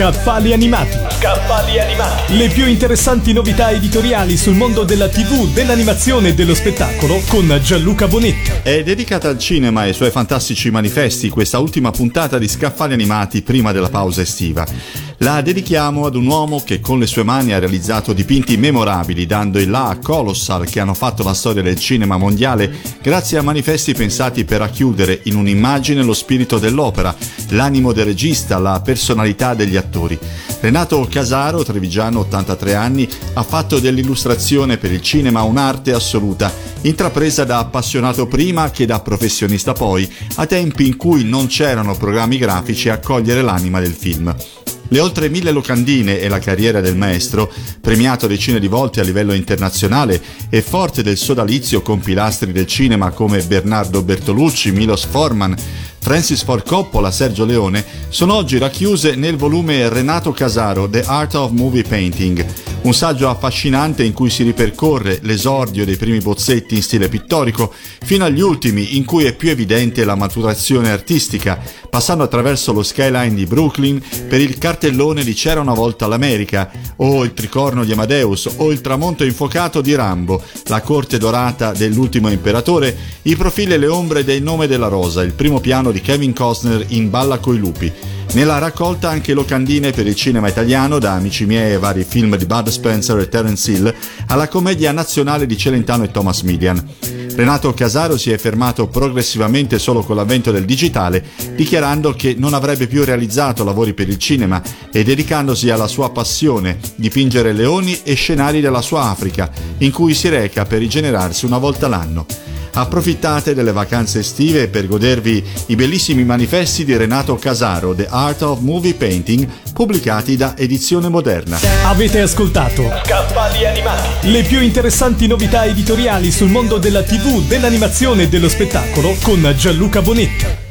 Scaffali Animati. Scaffali Animati. Le più interessanti novità editoriali sul mondo della TV, dell'animazione e dello spettacolo con Gianluca Bonetta. È dedicata al cinema e ai suoi fantastici manifesti questa ultima puntata di Scaffali Animati prima della pausa estiva. La dedichiamo ad un uomo che con le sue mani ha realizzato dipinti memorabili, dando il là a colossal che hanno fatto la storia del cinema mondiale grazie a manifesti pensati per racchiudere in un'immagine lo spirito dell'opera, l'animo del regista, la personalità degli attori. Renato Casaro, trevigiano, 83 anni, ha fatto dell'illustrazione per il cinema un'arte assoluta, intrapresa da appassionato prima che da professionista poi, a tempi in cui non c'erano programmi grafici a cogliere l'anima del film. Le oltre 1000 locandine e la carriera del maestro, premiato decine di volte a livello internazionale e forte del sodalizio con pilastri del cinema come Bernardo Bertolucci, Miloš Forman, Francis Ford Coppola, Sergio Leone, sono oggi racchiuse nel volume Renato Casaro, The Art of Movie Painting, un saggio affascinante in cui si ripercorre l'esordio dei primi bozzetti in stile pittorico fino agli ultimi in cui è più evidente la maturazione artistica, passando attraverso lo skyline di Brooklyn per il cartellone di C'era una volta l'America, o il tricorno di Amadeus, o il tramonto infuocato di Rambo, la corte dorata dell'ultimo imperatore, i profili e le ombre del Nome della Rosa, il primo piano di Kevin Costner in Balla coi lupi. Nella raccolta anche locandine per il cinema italiano, da Amici miei e vari film di Bud Spencer e Terence Hill alla commedia nazionale di Celentano e Thomas Milian. Renato Casaro si è fermato progressivamente solo con l'avvento del digitale, dichiarando che non avrebbe più realizzato lavori per il cinema e dedicandosi alla sua passione, dipingere leoni e scenari della sua Africa, in cui si reca per rigenerarsi una volta l'anno. Approfittate delle vacanze estive per godervi i bellissimi manifesti di Renato Casaro, The Art of Movie Painting, pubblicati da Edizione Moderna. Avete ascoltato Scaffali Animati, le più interessanti novità editoriali sul mondo della TV, dell'animazione e dello spettacolo con Gianluca Bonetta.